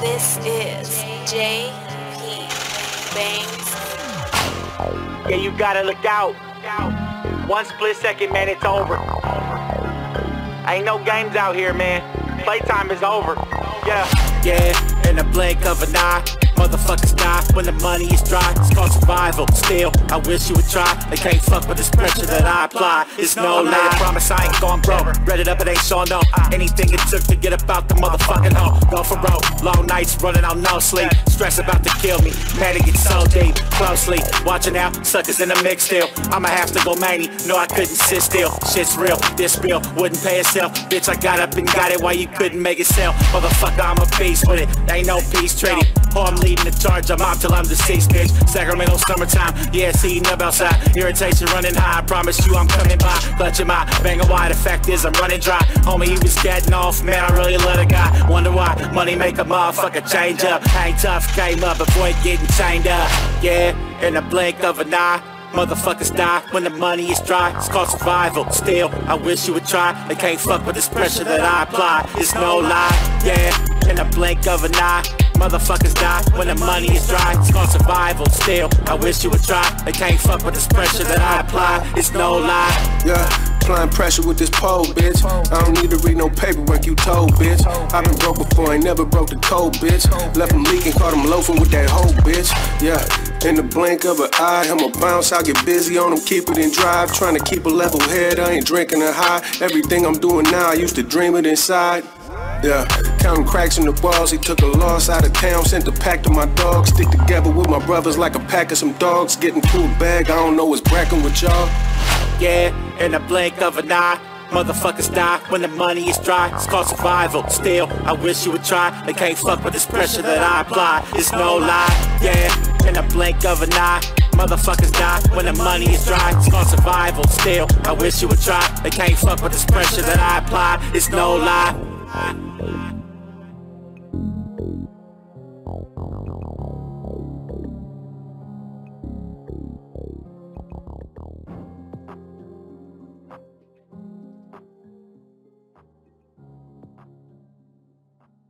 This is JP Banks. Yeah, you gotta look out. One split second, man, it's over. Ain't no games out here, man. Playtime is over. Yeah, in a blink of an eye. Motherfuckers die when the money is dry. It's called survival. Still, I wish you would try. They can't fuck with this pressure that I apply. It's no lie. Promise I ain't gone broke. Read it up, it ain't so no. Anything it took to get up out the motherfucking hole. Go for road, long nights running out, no sleep. Stress about to kill me. Man, it gets so deep. Closely watching out, suckers in the mix still. I'ma have to go mani. No, I couldn't sit still. Shit's real. This bill wouldn't pay itself. Bitch, I got up and got it while you couldn't make it sell. Motherfucker, I'm a beast with it. Ain't no peace treaty. Oh, I'm leading the charge, I'm out till I'm deceased, bitch. Sacramento summertime, yeah, it's heating up outside. Irritation running high, I promise you I'm coming by. Clutching my banger wide, the fact is I'm running dry. Homie, he was getting off, man, I really love a guy. Wonder why, money make a motherfucker change up. Ain't tough, came up, avoid getting chained up. Yeah, in the blink of an eye. Motherfuckers die when the money is dry. It's called survival. Still, I wish you would try. They can't fuck with this pressure that I apply. It's no lie, yeah, in the blink of an eye. Motherfuckers die when the money is dry. It's called survival. Still, I wish you would try. They can't fuck with this pressure that I apply. It's no lie. Yeah. Applying pressure with this pole, bitch. I don't need to read no paperwork you told, bitch. I been broke before, ain't never broke the code, bitch. Left them leaking, caught them loafing with that hoe, bitch. Yeah, in the blink of an eye, I'ma bounce, I get busy on them, keep it in drive. Trying to keep a level head, I ain't drinking a high. Everything I'm doing now, I used to dream it inside. Yeah, counting cracks in the walls, he took a loss out of town, sent a pack to my dog. Stick together with my brothers like a pack of some dogs. Getting through a bag, I don't know what's bracking with y'all. Yeah, in the blink of an eye. Motherfuckers die when the money is dry. It's called survival. Still, I wish you would try. They can't fuck with this pressure that I apply. It's no lie, yeah, in the blink of an eye. Motherfuckers die when the money is dry. It's called survival. Still, I wish you would try. They can't fuck with this pressure that I apply. It's no lie.